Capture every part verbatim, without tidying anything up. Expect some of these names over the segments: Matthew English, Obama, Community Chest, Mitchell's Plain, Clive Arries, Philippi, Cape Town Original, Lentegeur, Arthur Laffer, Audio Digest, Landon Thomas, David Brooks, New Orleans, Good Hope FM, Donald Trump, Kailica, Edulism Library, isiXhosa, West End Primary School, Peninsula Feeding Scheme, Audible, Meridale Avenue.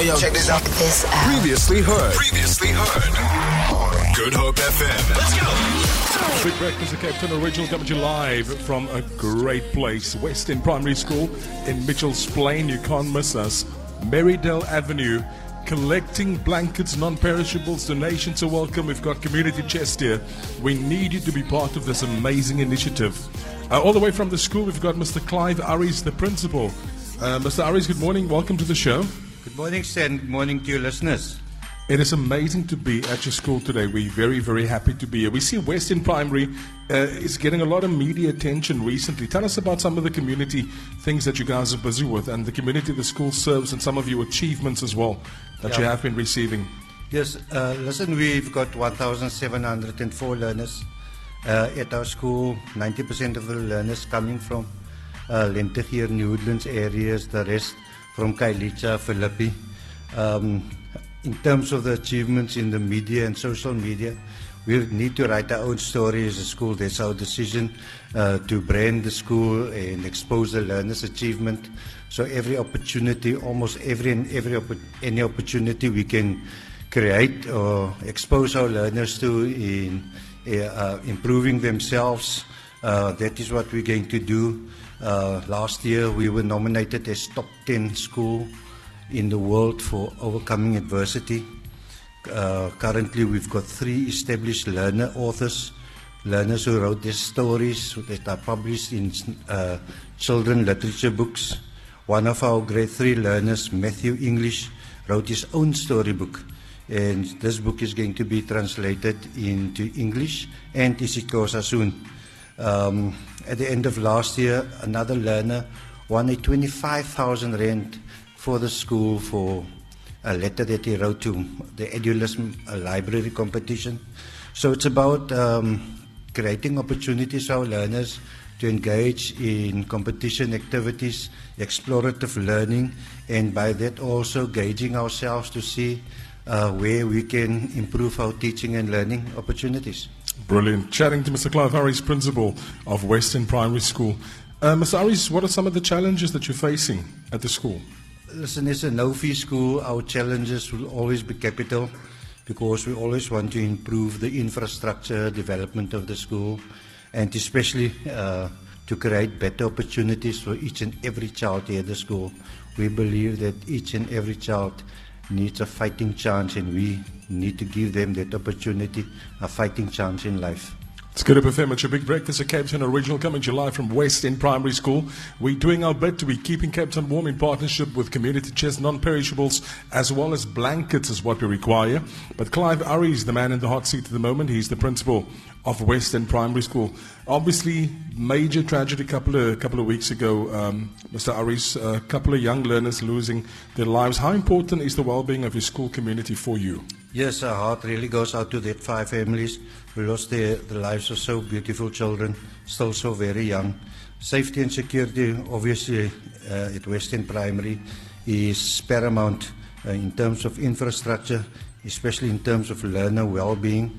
yo, yo. Check this out. Check this out. Previously heard. Previously heard. Good Hope F M. Let's go. Big breakfast at Cape Town Original coming to you live from a great place, West End Primary School in Mitchell's Plain. You can't miss us. Meridale Avenue. Collecting blankets, non-perishables, donations are welcome. We've got Community Chest here. We need you to be part of this amazing initiative. Uh, all the way from the school, we've got Mister Clive Arries, the principal. Uh, Mister Arries, good morning. Welcome to the show. Good morning, sir, and good morning to your listeners. It is amazing to be at your school today. We're very, very happy to be here. We see West End Primary uh, is getting a lot of media attention recently. Tell us about some of the community things that you guys are busy with and the community the school serves and some of your achievements as well that yeah. you have been receiving. Yes, uh, listen, we've got one thousand seven hundred four learners uh, at our school. ninety percent of the learners coming from uh, Lentegeur, New Orleans areas, the rest from Kailica, Philippi. Um, In terms of the achievements in the media and social media, we need to write our own story as a school. That's our decision uh, to brand the school and expose the learners' achievement. So every opportunity, almost every and every any opportunity we can create or expose our learners to in uh, improving themselves, uh, that is what we're going to do. Uh, last year we were nominated as top ten school in the world for overcoming adversity. Uh, currently we've got three established learner authors, learners who wrote their stories that are published in uh, children's literature books. One of our grade three learners, Matthew English, wrote his own storybook, and this book is going to be translated into English and isiXhosa soon. Um, at the end of last year, another learner won a twenty-five thousand rand for the school for a letter that he wrote to the Edulism Library competition. So it's about um, creating opportunities for our learners to engage in competition activities, explorative learning, and by that also gauging ourselves to see uh, where we can improve our teaching and learning opportunities. Brilliant. Chatting to Mister Clive Arries, principal of West End Primary School. Uh, Mister Arries, what are some of the challenges that you're facing at the school? Listen, as a no-fee school, our challenges will always be capital because we always want to improve the infrastructure development of the school and especially uh, to create better opportunities for each and every child here at the school. We believe that each and every child needs a fighting chance, and we need to give them that opportunity, a fighting chance in life. It's Good Up F M. It's your big breakfast at Cape Town Original coming July from West End Primary School. We're doing our bit to be keeping Cape Town warm in partnership with Community Chest, non-perishables as well as blankets is what we require. But Clive Arries is the man in the hot seat at the moment. He's the principal of West End Primary School. Obviously, major tragedy a couple of, couple of weeks ago. Um, Mister Arries, a couple of young learners losing their lives. How important is the well-being of your school community for you? Yes, our heart really goes out to that five families who lost their, the lives of so beautiful children, still so very young. Safety and security, obviously, uh, at West End Primary is paramount uh, in terms of infrastructure, especially in terms of learner well-being.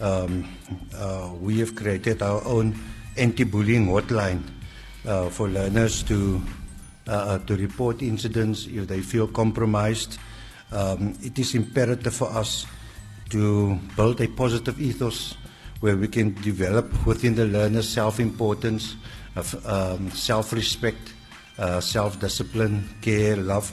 Um, uh, we have created our own anti-bullying hotline uh, for learners to, uh, to report incidents if they feel compromised. Um, it is imperative for us to build a positive ethos where we can develop within the learners self-importance, of, um, self-respect, uh, self-discipline, care, love,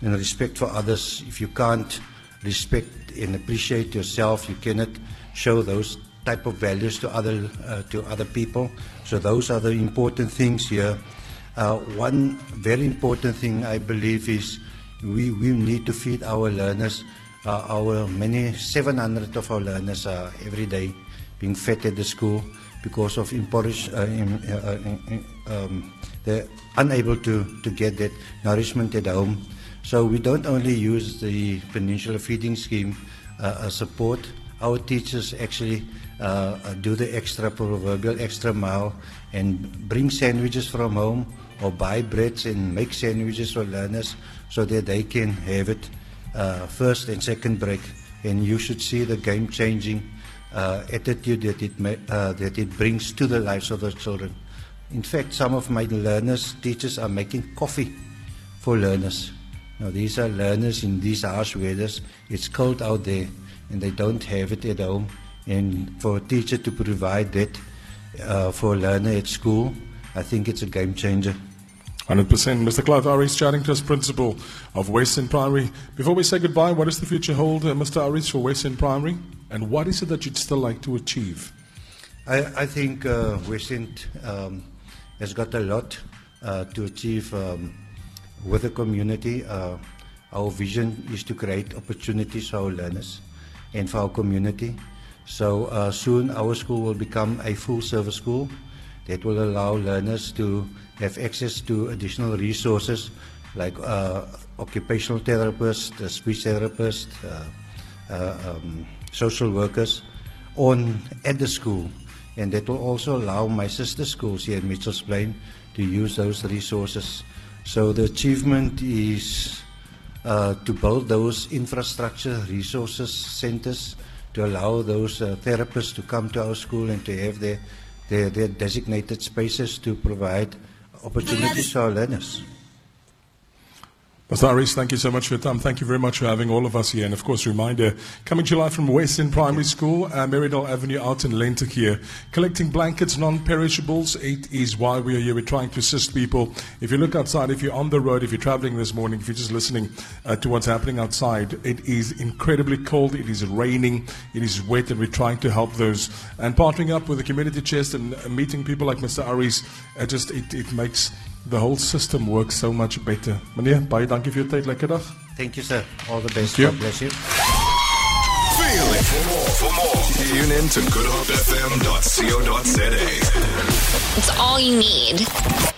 and respect for others. If you can't respect and appreciate yourself, you cannot show those type of values to other uh, to other people. So those are the important things here. Uh, one very important thing I believe is We, we need to feed our learners. Uh, our many seven hundred of our learners are every day being fed at the school because of impoverished. Uh, in, uh, in, um, they're unable to, to get that nourishment at home. So we don't only use the Peninsula Feeding Scheme uh, as support. Our teachers actually uh, do the extra proverbial extra mile and bring sandwiches from home or buy breads and make sandwiches for learners so that they can have it uh, first and second break. And you should see the game-changing uh, attitude that it, may, uh, that it brings to the lives of the children. In fact, some of my learners, teachers are making coffee for learners Now these are learners in these harsh weathers. It's cold out there and they don't have it at home. And for a teacher to provide that uh, for a learner at school, I think it's a game changer. one hundred percent. Mister Clive Arries chatting to us, Principal of West End Primary. Before we say goodbye, what does the future hold, uh, Mister Arries, for West End Primary? And what is it that you'd still like to achieve? I, I think uh, West End um, has got a lot uh, to achieve um, with the community. Uh, our vision is to create opportunities for our learners and for our community. So uh, soon our school will become a full-service school. That will allow learners to have access to additional resources like uh, occupational therapists, uh, speech therapists, uh, uh, um, social workers on at the school. And that will also allow my sister schools here at Mitchell's Plain to use those resources. So the achievement is uh, to build those infrastructure resources centers to allow those uh, therapists to come to our school and to have their Their, their designated spaces to provide opportunities for our learners. Mister Arries, thank you so much for your time. Thank you very much for having all of us here. And, of course, reminder, coming July from West End Primary yes. School, uh, Meridale Avenue out in Lentegeur, collecting blankets, non-perishables. It is why we are here. We're trying to assist people. If you look outside, if you're on the road, if you're traveling this morning, if you're just listening uh, to what's happening outside, it is incredibly cold. It is raining. It is wet, and we're trying to help those. And partnering up with the Community Chest and uh, meeting people like Mister Arries, uh, just it, it makes the whole system works so much better. Meneer, baie dankie vir jou tyd. Lekker dag. Thank you, sir. All the best. God bless you. Feel it for more. For more, tune in to good hope f m dot co dot z a. It's all you need.